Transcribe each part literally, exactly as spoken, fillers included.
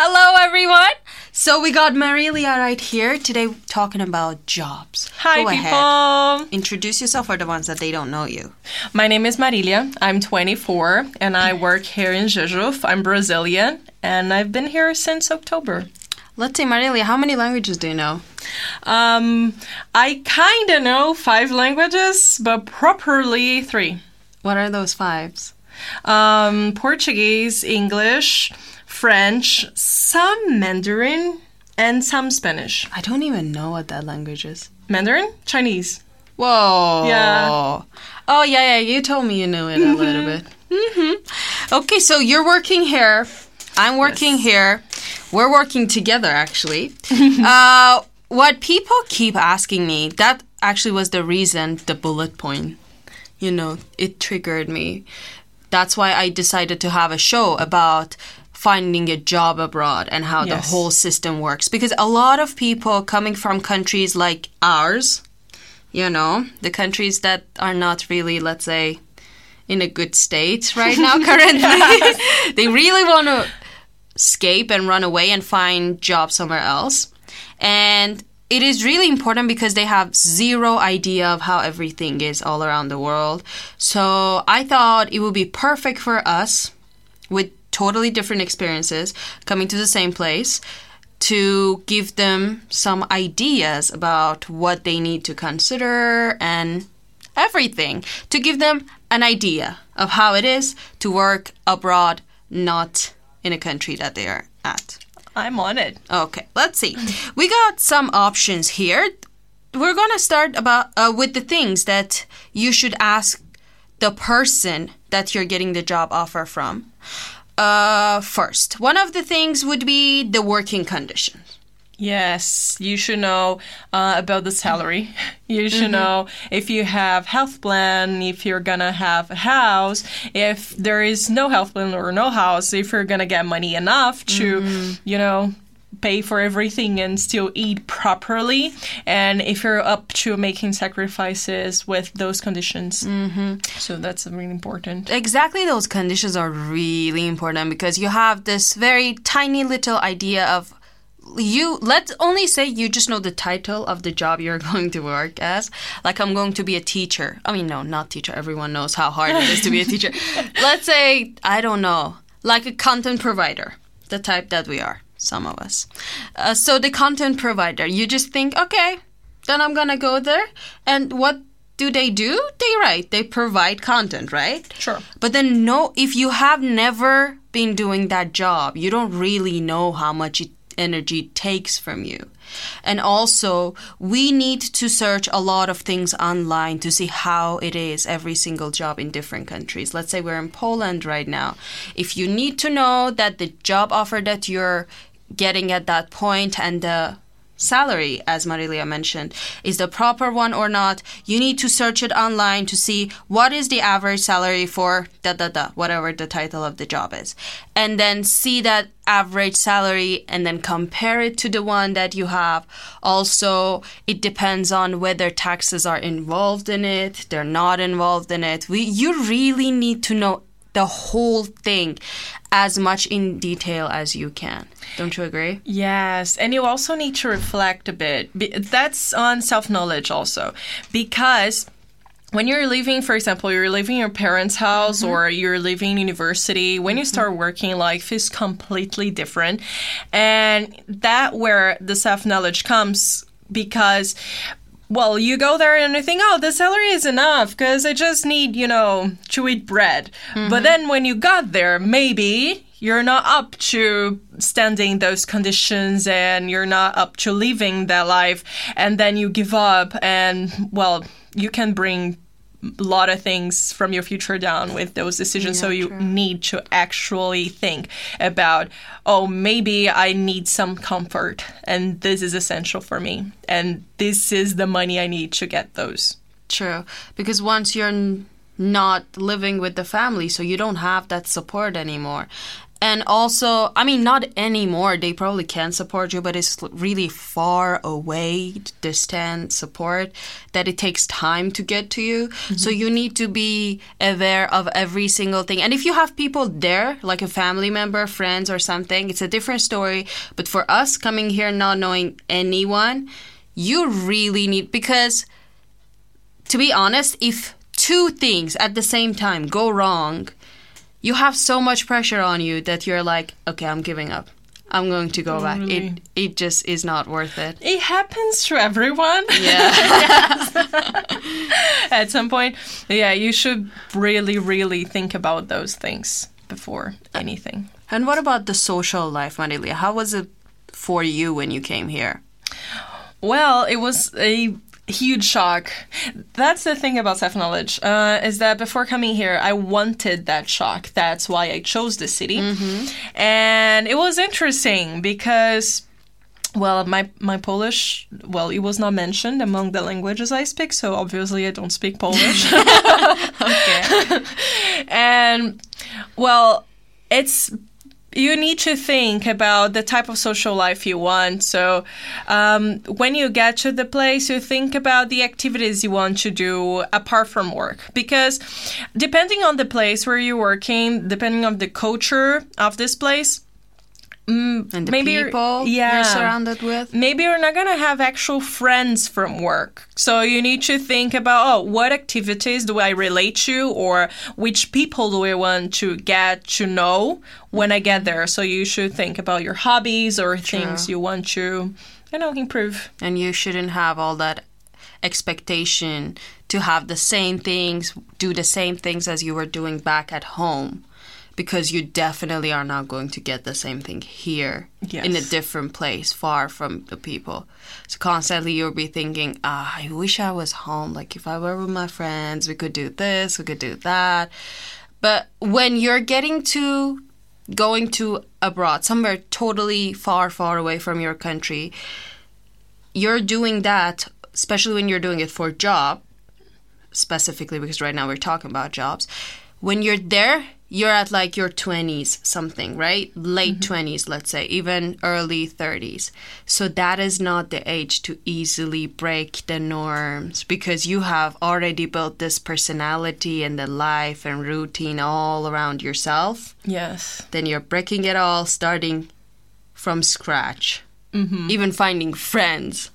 Hello, everyone. So we got Marilia right here today talking about jobs. Hi, Go people. Ahead. Introduce yourself for the ones that they don't know you. My name is Marilia. I'm twenty-four and I work here in Jeju. I'm Brazilian and I've been here since October. Let's see, Marilia, how many languages do you know? Um, I kind of know five languages, but properly three. What are those fives? Um, Portuguese, English, French, some Mandarin, and some Spanish. I don't even know what that language is. Mandarin? Chinese. Whoa. Yeah. Oh, yeah, yeah, you told me you knew it mm-hmm. a little bit. Mm-hmm. Okay, so you're working here. I'm working yes. here. We're working together, actually. uh, what people keep asking me, that actually was the reason, the bullet point. You know, it triggered me. That's why I decided to have a show about finding a job abroad and how yes. the whole system works. Because a lot of people coming from countries like ours, you know, the countries that are not really, let's say, in a good state right now currently, yes. they really want to escape and run away and find jobs somewhere else. And it is really important because they have zero idea of how everything is all around the world. So I thought it would be perfect for us with totally different experiences coming to the same place to give them some ideas about what they need to consider and everything, to give them an idea of how it is to work abroad, not in a country that they are at. I'm on it. Okay, let's see. We got some options here. We're going to start about uh, with the things that you should ask the person that you're getting the job offer from. Uh, first, one of the things would be the working conditions. Yes, you should know uh, about the salary. You should mm-hmm. know if you have health plan, if you're going to have a house, if there is no health plan or no house, if you're going to get money enough to, mm-hmm. you know, pay for everything and still eat properly. And if you're up to making sacrifices with those conditions. Mm-hmm. So that's really important. Exactly. Those conditions are really important because you have this very tiny little idea of You let's only say you just know the title of the job you're going to work as. Like, I'm going to be a teacher. I mean, no, not teacher. Everyone knows how hard it is to be a teacher. Let's say, I don't know, like a content provider, the type that we are, some of us. Uh, so the content provider, you just think, okay, then I'm going to go there. And what do they do? They write. They provide content, right? Sure. But then, no, if you have never been doing that job, you don't really know how much it energy takes from you. And also, we need to search a lot of things online to see how it is every single job in different countries. Let's say we're in Poland right now. If you need to know that the job offer that you're getting at that point and the salary, as Marilia mentioned, is the proper one or not, you need to search it online to see what is the average salary for da da da, whatever the title of the job is. And then see that average salary and then compare it to the one that you have. Also, it depends on whether taxes are involved in it, they're not involved in it. We, you really need to know the whole thing as much in detail as you can. Don't you agree? Yes. And you also need to reflect a bit. That's on self-knowledge also. Because when you're leaving, for example, you're leaving your parents' house mm-hmm. or you're leaving university, when you start working, life is completely different. And that where the self-knowledge comes because, well, you go there and you think, oh, the salary is enough because I just need, you know, to eat bread. Mm-hmm. But then when you got there, maybe you're not up to standing those conditions and you're not up to living that life. And then you give up and, well, you can bring a lot of things from your future down with those decisions. Yeah, so you true. need to actually think about, oh, maybe I need some comfort and this is essential for me. And this is the money I need to get those. True. Because once you're n- not living with the family, so you don't have that support anymore. And also, I mean, not anymore. They probably can support you, but it's really far away, distant support that it takes time to get to you. Mm-hmm. So you need to be aware of every single thing. And if you have people there, like a family member, friends or something, it's a different story. But for us coming here, not knowing anyone, you really need, because to be honest, if two things at the same time go wrong, you have so much pressure on you that you're like, okay, I'm giving up. I'm going to go back. Really? It it just is not worth it. It happens to everyone. Yeah. At some point, yeah, you should really, really think about those things before anything. And what about the social life, Marilia? How was it for you when you came here? Well, it was a huge shock. That's the thing about self-knowledge, uh, is that before coming here, I wanted that shock. That's why I chose the city. Mm-hmm. And it was interesting because, well, my, my Polish, well, it was not mentioned among the languages I speak, so obviously I don't speak Polish. Okay. And, well, it's... you need to think about the type of social life you want. So um, when you get to the place, you think about the activities you want to do apart from work. Because depending on the place where you're working, depending on the culture of this place, Mm, and the maybe people you're, yeah, you're surrounded with. Maybe you're not going to have actual friends from work. So you need to think about, oh, what activities do I relate to, or which people do I want to get to know when I get there? So you should think about your hobbies or True. Things you want to, you know, improve. And you shouldn't have all that expectation to have the same things, do the same things as you were doing back at home. Because you definitely are not going to get the same thing here yes. in a different place, far from the people. So constantly you'll be thinking, ah, I wish I was home. Like if I were with my friends, we could do this, we could do that. But when you're getting to going to abroad, somewhere totally far, far away from your country, you're doing that, especially when you're doing it for a job, specifically because right now we're talking about jobs. When you're there, you're at like your twenties something, right? Late mm-hmm. twenties, let's say, even early thirties. So that is not the age to easily break the norms, because you have already built this personality and the life and routine all around yourself. Yes. Then you're breaking it all, starting from scratch, mm-hmm. even finding friends.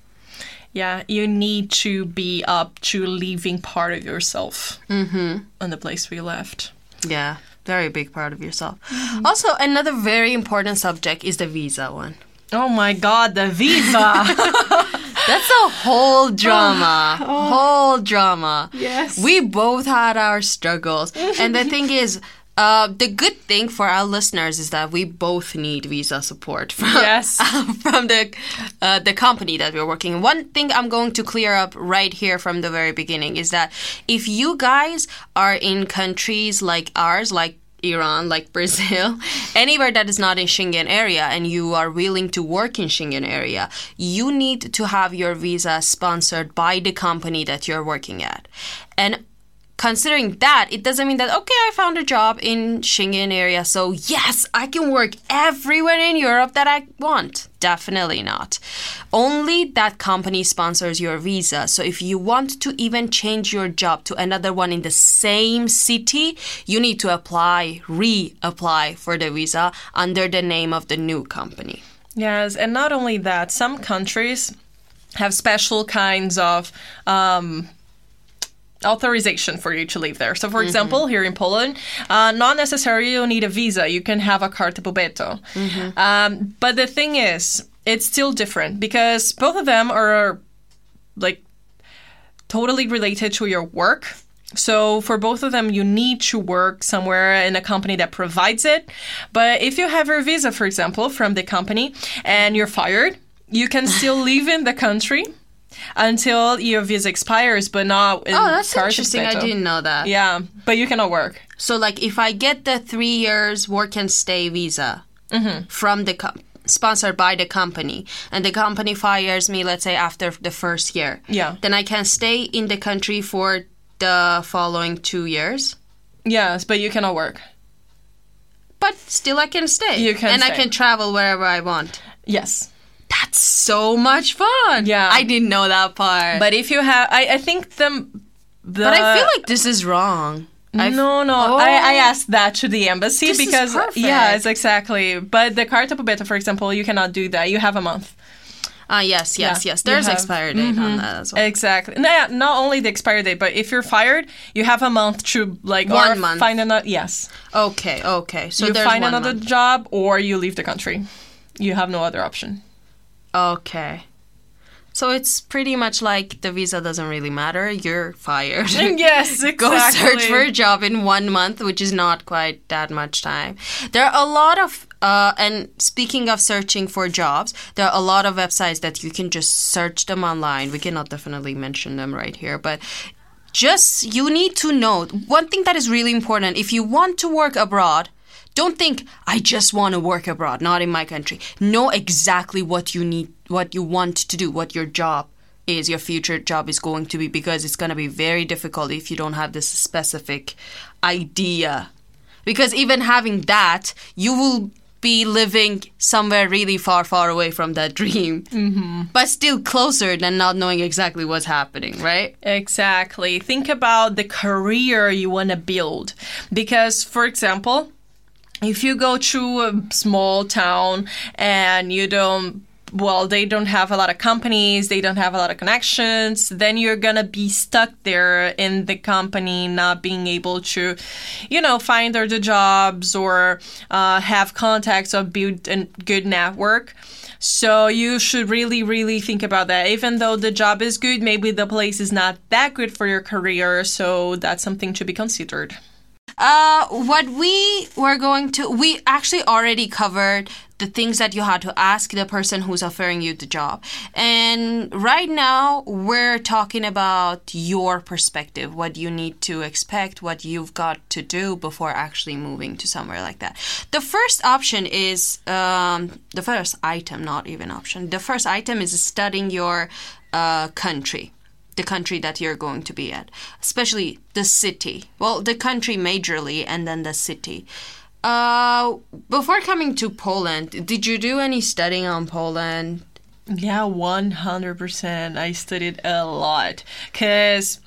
Yeah, you need to be up to leaving part of yourself mm-hmm. on the place we left. Yeah, very big part of yourself. Mm-hmm. Also, another very important subject is the visa one. Oh my God, the visa! That's a whole drama. Oh, oh. Whole drama. Yes. We both had our struggles. And the thing is, Uh, the good thing for our listeners is that we both need visa support from yes. from the uh, the company that we're working in. One thing I'm going to clear up right here from the very beginning is that if you guys are in countries like ours, like Iran, like Brazil, anywhere that is not in Schengen area, and you are willing to work in Schengen area, you need to have your visa sponsored by the company that you're working at. And considering that, it doesn't mean that, okay, I found a job in Schengen area, so yes, I can work everywhere in Europe that I want. Definitely not. Only that company sponsors your visa. So if you want to even change your job to another one in the same city, you need to apply, reapply for the visa under the name of the new company. Yes, and not only that, some countries have special kinds of... Um, authorization for you to live there. So, for mm-hmm. example, here in Poland, uh, not necessarily you need a visa. You can have a Carta Pobeta. Mm-hmm. Um, but the thing is, it's still different because both of them are like totally related to your work. So for both of them, you need to work somewhere in a company that provides it. But if you have your visa, for example, from the company and you're fired, you can still live in the country until your visa expires, but not in oh, that's interesting. I didn't know that. Yeah, but you cannot work. So, like, if I get the three years work and stay visa mm-hmm. from the com- sponsored by the company, and the company fires me, let's say after the first year, yeah, then I can stay in the country for the following two years. Yes, but you cannot work. but still I can stay. You can and stay. I can travel wherever I want. Yes. That's so much fun. Yeah. I didn't know that part. But if you have, I, I think the, the... But I feel like this is wrong. I've, no, no. Oh. I, I asked that to the embassy this because... This is perfect. Yeah, it's exactly. But the Carta Pobeta, for example, you cannot do that. You have a month. Ah, uh, yes, yes, yeah. yes. There's have, expiry date mm-hmm. on that as well. Exactly. No, yeah, not only the expiry date, but if you're fired, you have a month to like one or month. find another. Yes. Okay. Okay. So you find another month. job, or you leave the country. You have no other option. Okay. So it's pretty much like the visa doesn't really matter. You're fired. Yes, exactly. Go search for a job in one month, which is not quite that much time. There are a lot of, uh, and speaking of searching for jobs, there are a lot of websites that you can just search them online. We cannot definitely mention them right here, but just you need to know. One thing that is really important, if you want to work abroad, don't think, I just want to work abroad, not in my country. Know exactly what you need, what you want to do, what your job is, your future job is going to be, because it's going to be very difficult if you don't have this specific idea. Because even having that, you will be living somewhere really far, far away from that dream, mm-hmm. but still closer than not knowing exactly what's happening, right? Exactly. Think about the career you want to build. Because, for example... If you go to a small town and you don't, well, they don't have a lot of companies, they don't have a lot of connections, then you're going to be stuck there in the company, not being able to, you know, find other jobs or uh, have contacts or build a good network. So you should really, really think about that. Even though the job is good, maybe the place is not that good for your career. So that's something to be considered. Uh, what we were going to, we actually already covered the things that you had to ask the person who's offering you the job. And right now, we're talking about your perspective, what you need to expect, what you've got to do before actually moving to somewhere like that. The first option is, um, the first item, not even option, the first item is studying your uh, country. The country that you're going to be at, especially the city. Well, the country majorly, and then the city. Uh, before coming to Poland, did you do any studying on Poland? Yeah, one hundred percent. I studied a lot. Because...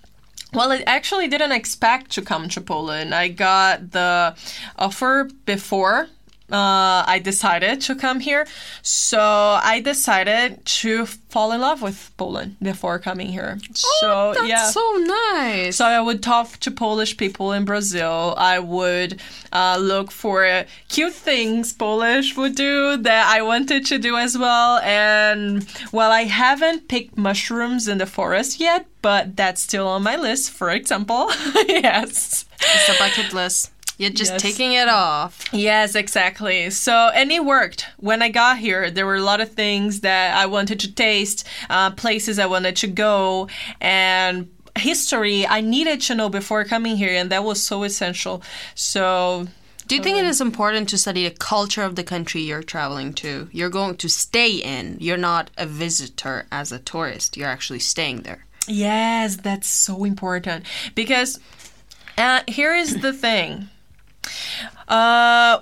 Well, I actually didn't expect to come to Poland. I got the offer before... Uh, I decided to come here. So I decided to fall in love with Poland before coming here. Oh, so, that's yeah. so nice. So I would talk to Polish people in Brazil. I would uh, look for uh, cute things Polish would do that I wanted to do as well. And well, I haven't picked mushrooms in the forest yet, but that's still on my list, for example. Yes. It's a bucket list. You're just yes. taking it off. Yes, exactly. So, and it worked. When I got here, there were a lot of things that I wanted to taste, uh, places I wanted to go, and history I needed to know before coming here, and that was so essential. So... Do you think it is important to study the culture of the country you're traveling to? You're going to stay in. You're not a visitor as a tourist. You're actually staying there. Yes, that's so important. Because uh, here is the thing. Uh,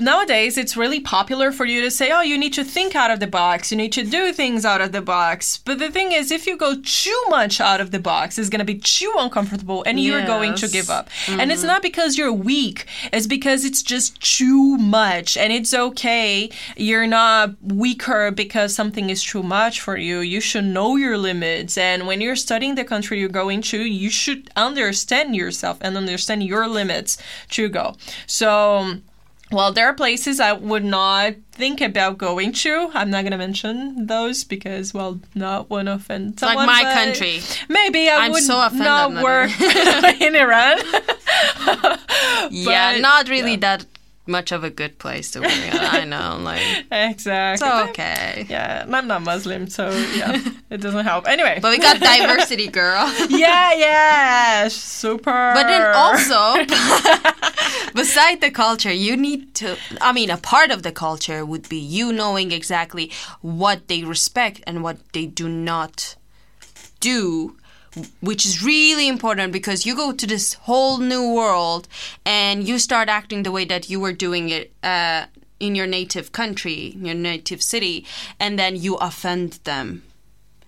nowadays, it's really popular for you to say, oh, you need to think out of the box. You need to do things out of the box. But the thing is, if you go too much out of the box, it's going to be too uncomfortable and yes. you're going to give up. Mm-hmm. And it's not because you're weak. It's because it's just too much. And it's okay. You're not weaker because something is too much for you. You should know your limits. And when you're studying the country you're going to, you should understand yourself and understand your limits to go. So... Well, there are places I would not think about going to. I'm not going to mention those because, well, not one offend someone. Like my country. Maybe I I'm would so not work in Iran. But, yeah, not really yeah. that much of a good place to work in. I know, like... Exactly. It's okay. Yeah, I'm not Muslim, so, yeah, it doesn't help. Anyway. But we got diversity, girl. Yeah, yeah, super. But then also... Beside the culture, you need to, I mean, a part of the culture would be you knowing exactly what they respect and what they do not do, which is really important, because you go to this whole new world and you start acting the way that you were doing it uh, in your native country, your native city, and then you offend them.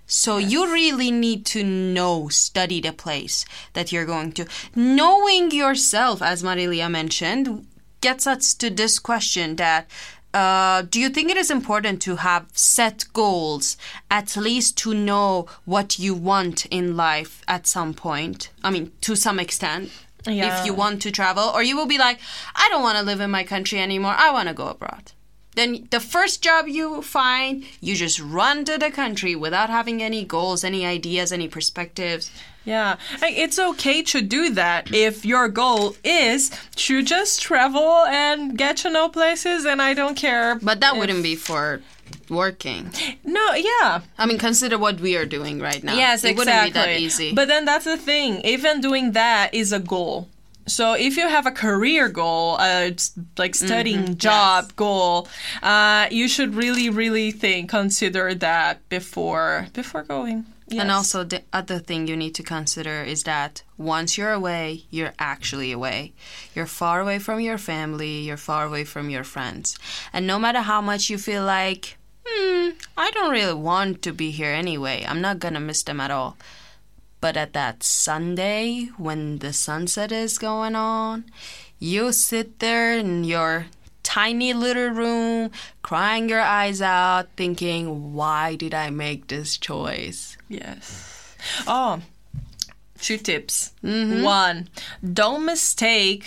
So yes. You really need to know, study the place that you're going to. Knowing yourself, as Marilia mentioned, gets us to this question that, uh, do you think it is important to have set goals, at least to know what you want in life at some point? I mean, to some extent, yeah. If you want to travel, or you will be like, I don't want to live in my country anymore. I want to go abroad. Then the first job you find, you just run to the country without having any goals, any ideas, any perspectives. Yeah, it's okay to do that if your goal is to just travel and get to know places, and I don't care. But that if... wouldn't be for working. No, yeah. I mean, consider what we are doing right now. Yes, it exactly. wouldn't be that easy. But then that's the thing. Even doing that is a goal. So if you have a career goal, uh, like studying mm-hmm. job yes. goal, uh, you should really, really think, consider that before before going. Yes. And also the other thing you need to consider is that once you're away, you're actually away. You're far away from your family. You're far away from your friends. And no matter how much you feel like, hmm, I don't really want to be here anyway, I'm not going to miss them at all. But at that Sunday, when the sunset is going on, you sit there in your tiny little room, crying your eyes out, thinking, why did I make this choice? Yes. Oh, two tips. Mm-hmm. One, don't mistake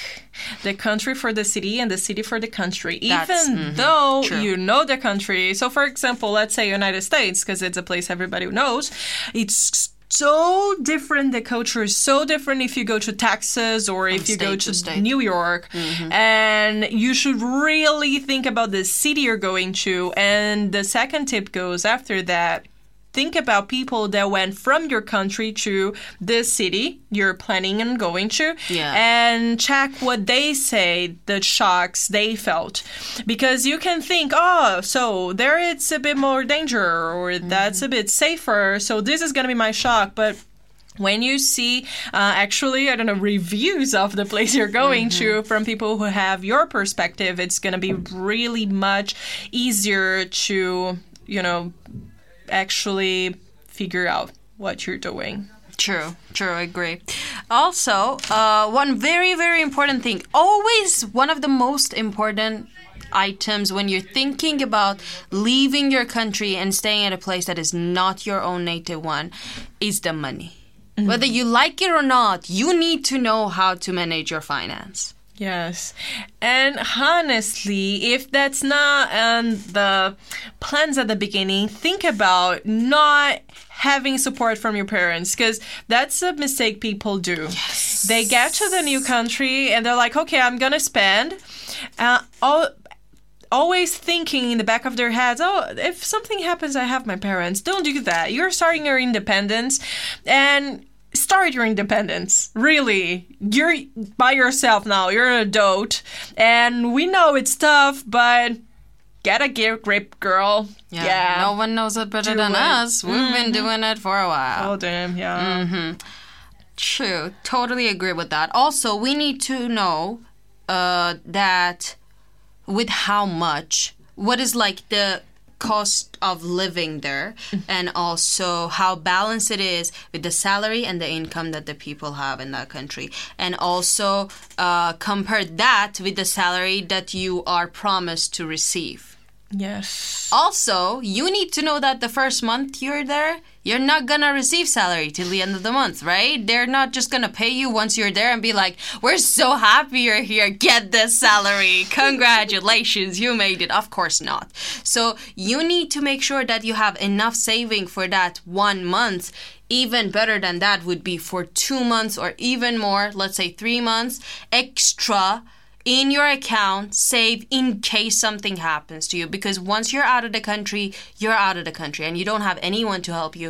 the country for the city and the city for the country, even mm-hmm, though true. You know the country. So, for example, let's say United States, because it's a place everybody knows. It's so different, the culture is so different if you go to Texas or if you go to New York. Mm-hmm. And you should really think about the city you're going to. And the second tip goes after that. Think about people that went from your country to the city you're planning on going to. Yeah. And check what they say, the shocks they felt. Because you can think, oh, so there it's a bit more danger, or mm-hmm. that's a bit safer, so this is going to be my shock. But when you see, uh, actually, I don't know, reviews of the place you're going mm-hmm. to from people who have your perspective, it's going to be really much easier to, you know... actually figure out what you're doing. True, true, I agree. Also, uh, one very, very important thing, always one of the most important items when you're thinking about leaving your country and staying at a place that is not your own native one, is the money. Mm-hmm. Whether you like it or not, you need to know how to manage your finance. Yes. And honestly, if that's not um, the plans at the beginning, think about not having support from your parents, because that's a mistake people do. Yes. They get to the new country and they're like, okay, I'm going to spend. Uh, all, always thinking in the back of their heads, oh, if something happens, I have my parents. Don't do that. You're starting your independence. And... start your independence. Really. You're by yourself now. You're an adult. And we know it's tough, but get a grip, girl. Yeah. yeah. No one knows it better Do than it. us. We've mm-hmm. been doing it for a while. Oh, damn. Yeah. Mm-hmm. True. Totally agree with that. Also, we need to know uh, that with how much, what is like the... cost of living there, and also how balanced it is with the salary and the income that the people have in that country, and also uh, compare that with the salary that you are promised to receive. Yes. Also, you need to know that the first month you're there, you're not gonna receive salary till the end of the month, right? They're not just gonna pay you once you're there and be like, we're so happy you're here, get this salary, congratulations, you made it. Of course not. So you need to make sure that you have enough saving for that one month. Even better than that would be for two months or even more, let's say three months extra in your account, save in case something happens to you. Because once you're out of the country, you're out of the country and you don't have anyone to help you.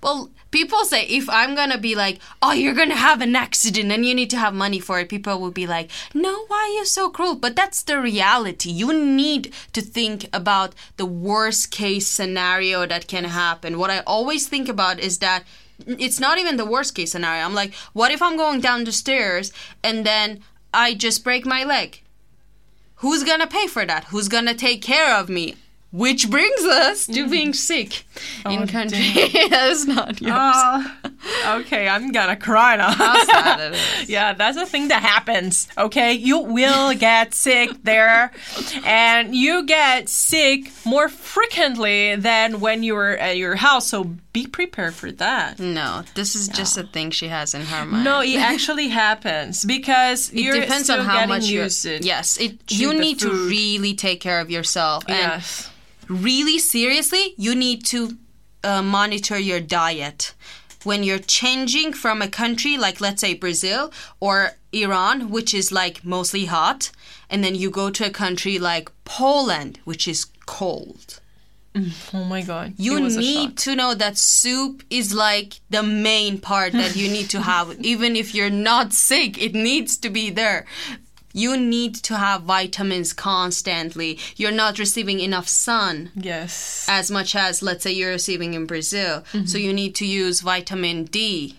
Well, people say, if I'm going to be like, oh, you're going to have an accident and you need to have money for it, people will be like, no, why are you so cruel? But that's the reality. You need to think about the worst case scenario that can happen. What I always think about is that it's not even the worst case scenario. I'm like, what if I'm going down the stairs and then I just break my leg? Who's going to pay for that? Who's going to take care of me? Which brings us to mm. being sick oh, in country that's not yours. Uh, okay, I'm gonna cry now. How sad it is. Yeah, that's a thing that happens, okay? You will get sick there. And you get sick more frequently than when you were at your house, so be prepared for that. No, this is yeah. just a thing she has in her mind. No, it actually happens because it you're depends still on how getting much used to Yes, it, you need food. to really take care of yourself. And yes. really seriously, you need to uh, monitor your diet. When you're changing from a country like, let's say, Brazil or Iran, which is like mostly hot, and then you go to a country like Poland, which is cold. Oh my God. You need to know that soup is like the main part that you need to have. Even if you're not sick, it needs to be there. You need to have vitamins constantly. You're not receiving enough sun. Yes. As much as, let's say, you're receiving in Brazil. Mm-hmm. So you need to use vitamin D.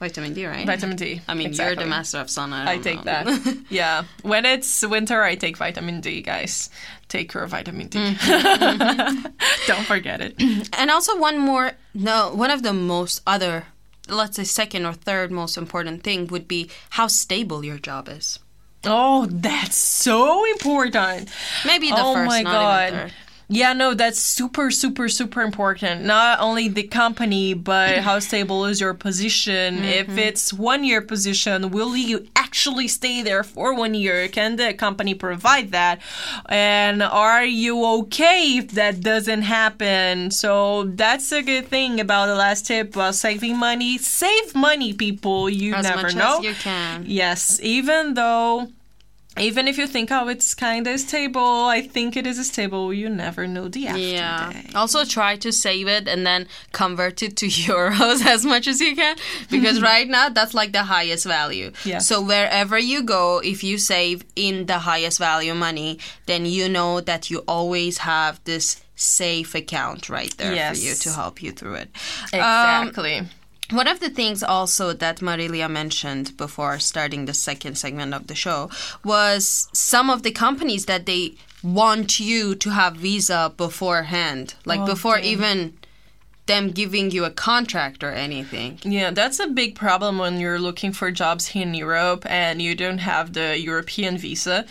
Vitamin D, right? Vitamin D. I mean, exactly. You're the master of sun. I, don't I take know. that. Yeah. When it's winter, I take vitamin D, guys. Take your vitamin D. Mm-hmm. Mm-hmm. Don't forget it. And also one more, no, one of the most other, let's say second or third most important thing would be how stable your job is. Oh, that's so important. Maybe the oh first, my not even third. Yeah, no, that's super, super, super important. Not only the company, but how stable is your position. Mm-hmm. If it's one-year position, will you actually stay there for one year? Can the company provide that? And are you okay if that doesn't happen? So that's a good thing about the last tip about saving money. Save money, people. You as never much know. As you can. Yes, even though... Even if you think, oh, it's kind of stable, I think it is stable, you never know the after yeah. day. Also, try to save it and then convert it to euros as much as you can, because right now, that's like the highest value. Yes. So wherever you go, if you save in the highest value money, then you know that you always have this safe account right there yes. for you to help you through it. Exactly. Um, One of the things also that Marilia mentioned before starting the second segment of the show was some of the companies that they want you to have visa beforehand, like oh, before damn. even them giving you a contract or anything. Yeah, that's a big problem when you're looking for jobs here in Europe and you don't have the European visa.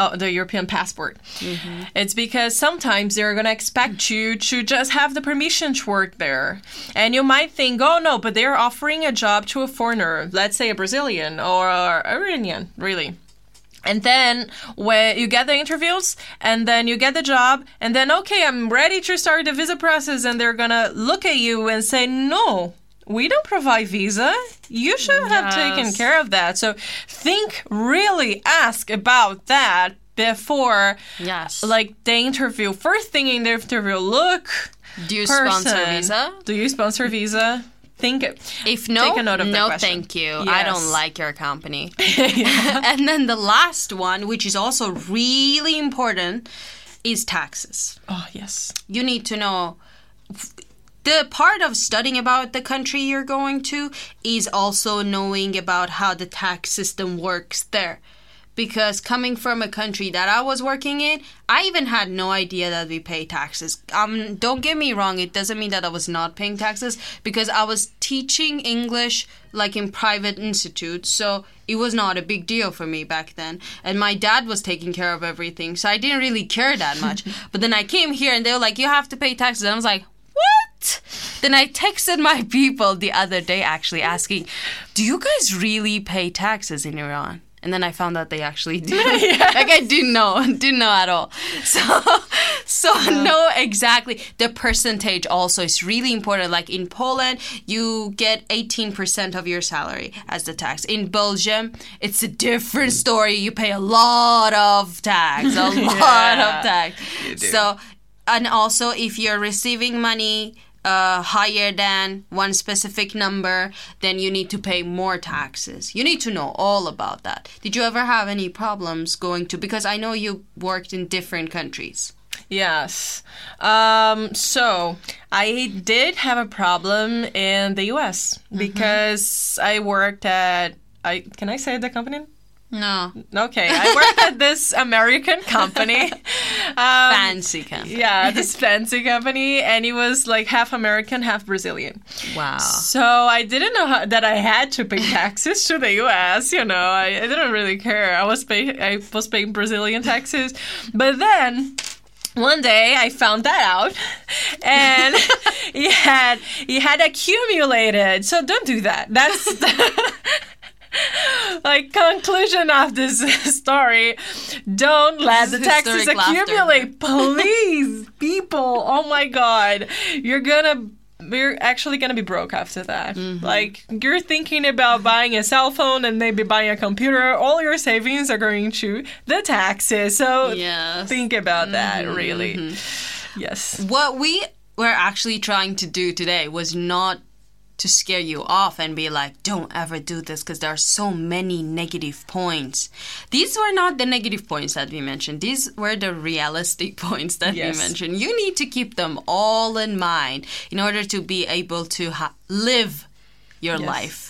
Oh, the European passport. Mm-hmm. It's because sometimes they're going to expect you to just have the permission to work there. And you might think, oh, no, but they're offering a job to a foreigner, let's say a Brazilian or Iranian, really. And then when you get the interviews and then you get the job and then, okay, I'm ready to start the visa process. And they're going to look at you and say, no. We don't provide visa. You should yes. have taken care of that. So think, really ask about that before yes. like the interview. First thing in the interview, look. Do you person, sponsor visa? Do you sponsor visa? Think if no, take a note of no thank you. Yes. I don't like your company. And then the last one, which is also really important, is taxes. Oh, yes. You need to know... The part of studying about the country you're going to is also knowing about how the tax system works there. Because coming from a country that I was working in, I even had no idea that we pay taxes. Um, don't get me wrong, it doesn't mean that I was not paying taxes because I was teaching English like in private institutes, so it was not a big deal for me back then. And my dad was taking care of everything, so I didn't really care that much. But then I came here and they were like, you have to pay taxes. And I was like, what? Then I texted my people the other day actually asking, do you guys really pay taxes in Iran? And then I found out they actually do. Yes. Like I didn't know, didn't know at all. So, so yeah. no, exactly. The percentage also is really important. Like in Poland, you get eighteen percent of your salary as the tax. In Belgium, it's a different story. You pay a lot of tax, a yeah. lot of tax. You do. So, and also, if you're receiving money uh, higher than one specific number, then you need to pay more taxes. You need to know all about that. Did you ever have any problems going to... Because I know you worked in different countries. Yes. Um, so I did have a problem in the U S because mm-hmm. I worked at, I can I say the company? No. Okay. I worked at this American company. Um, fancy company. Yeah, this fancy company. And it was like half American, half Brazilian. Wow. So I didn't know how, that I had to pay taxes to the U S, you know. I, I didn't really care. I was, pay, I was paying Brazilian taxes. But then... one day I found that out, and he had he had accumulated. So don't do that. That's the like conclusion of this story. Don't let the taxes accumulate, please, people. Oh my God, you're gonna. We're actually going to be broke after that. Mm-hmm. Like, you're thinking about buying a cell phone and maybe buying a computer. All your savings are going to the taxes. So yes. think about that, mm-hmm. really. Mm-hmm. Yes. What we were actually trying to do today was not to scare you off and be like, don't ever do this because there are so many negative points. These were not the negative points that we mentioned. These were the realistic points that yes. we mentioned. You need to keep them all in mind in order to be able to ha- live your yes. life.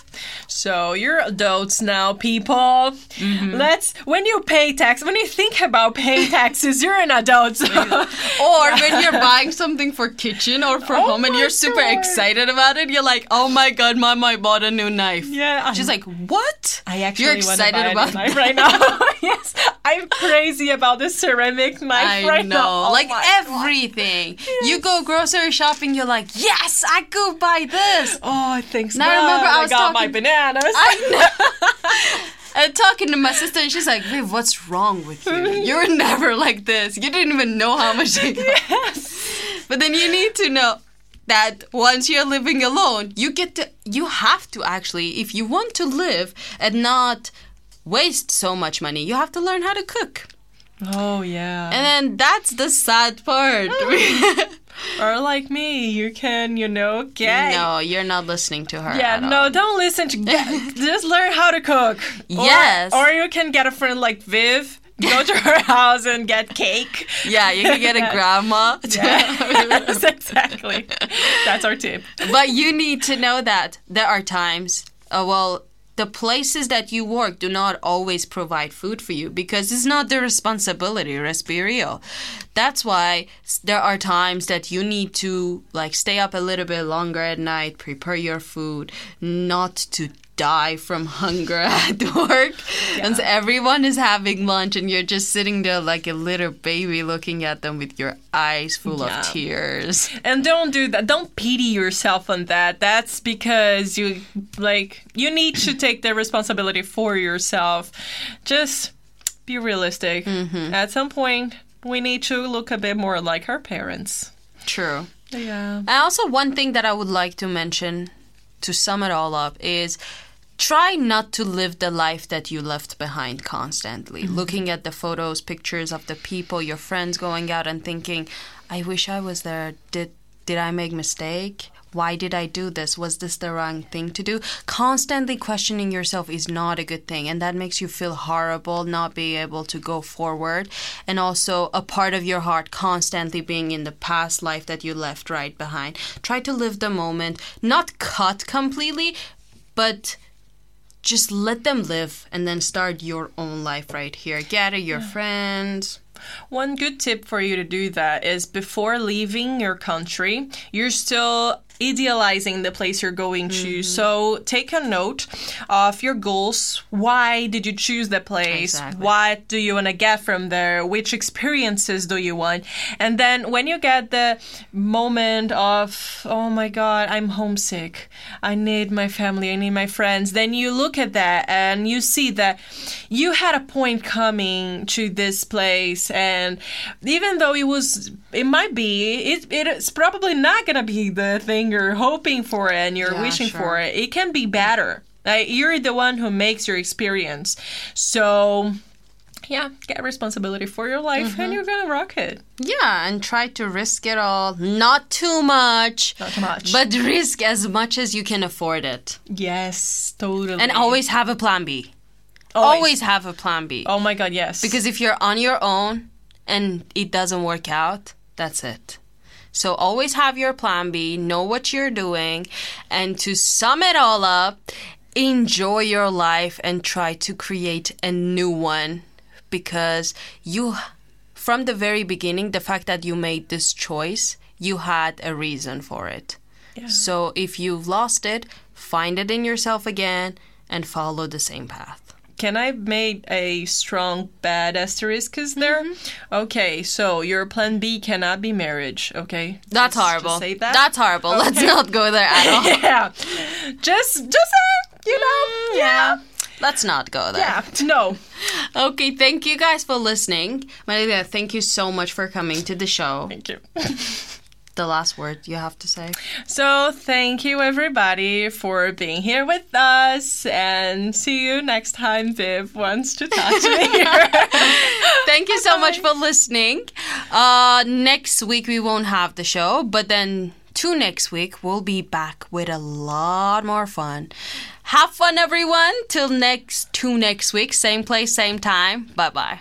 So you're adults now, people. Mm-hmm. Let's when you pay tax, when you think about paying taxes, you're an adult. So. Or when you're buying something for kitchen or for oh home, and you're super God. excited about it, you're like, "Oh my God, Mom, I bought a new knife." Yeah, I'm, she's like, "What? I actually you're excited buy about a knife right now." Yes, I'm crazy about this ceramic knife I right know. now. Oh like everything, yes. you go grocery shopping, you're like, "Yes, I could buy this." Oh, thanks. Now God. remember, I, I was talking. My bananas. I know. I'm talking to my sister, and she's like, "Babe, what's wrong with you? You were never like this. You didn't even know how much you got." Yes. But then you need to know that once you're living alone, you get to, you have to actually, if you want to live and not waste so much money, you have to learn how to cook. Oh yeah. And then that's the sad part. Or like me, you can, you know, get... No, you're not listening to her Yeah, no, all. don't listen to... Get, just learn how to cook. Yes. Or, or you can get a friend like Viv, go to her house and get cake. Yeah, you can get a grandma. Yes, exactly. That's our tip. But you need to know that there are times, uh, well... the places that you work do not always provide food for you because it's not their responsibility, Respirio. That's why there are times that you need to like stay up a little bit longer at night, prepare your food, not to die from hunger at work. Yeah. And so everyone is having lunch and you're just sitting there like a little baby looking at them with your eyes full yeah. of tears. And don't do that. Don't pity yourself on that. That's because you like you need to take the responsibility for yourself. Just be realistic. Mm-hmm. At some point, we need to look a bit more like our parents. True. Yeah. And also one thing that I would like to mention to sum it all up is... try not to live the life that you left behind constantly. Mm-hmm. Looking at the photos, pictures of the people, your friends going out and thinking, I wish I was there. Did did I make a mistake? Why did I do this? Was this the wrong thing to do? Constantly questioning yourself is not a good thing. And that makes you feel horrible, not being able to go forward. And also a part of your heart constantly being in the past life that you left right behind. Try to live the moment, not cut completely, but... just let them live and then start your own life right here. Gather your yeah. friends. One good tip for you to do that is before leaving your country, you're still idealizing the place you're going mm-hmm. to. So take a note of your goals. Why did you choose the place? Exactly. What do you want to get from there? Which experiences do you want? And then when you get the moment of, oh my God, I'm homesick. I need my family. I need my friends. Then you look at that and you see that you had a point coming to this place. And even though it was, it might be, it, it's probably not going to be the thing you're hoping for it and you're yeah, wishing sure. for it. It can be better. Like, you're the one who makes your experience. So, yeah, get responsibility for your life mm-hmm. and you're going to rock it. Yeah, and try to risk it all. Not too much. Not too much. But risk as much as you can afford it. Yes, totally. And always have a plan B. Always, always have a plan B. Oh my God, yes. Because if you're on your own and it doesn't work out, that's it. So always have your plan B, know what you're doing, and to sum it all up, enjoy your life and try to create a new one, because you, from the very beginning, the fact that you made this choice, you had a reason for it. Yeah. So if you've lost it, find it in yourself again and follow the same path. Can I make a strong bad asterisk there? Mm-hmm. Okay, so your plan B cannot be marriage, okay? That's just, horrible. Just say that. That's horrible. Okay. Let's not go there at all. Yeah. Just, just, uh, you know, mm, yeah. yeah. Let's not go there. Yeah, no. Okay, thank you guys for listening. Marilia, thank you so much for coming to the show. Thank you. The last word you have to say. So thank you everybody for being here with us, and see you next time Viv wants to touch me here. Thank you so Bye. much for listening. Uh, next week we won't have the show, but then to next week we'll be back with a lot more fun. Have fun everyone. Till next to next week, same place, same time. Bye bye.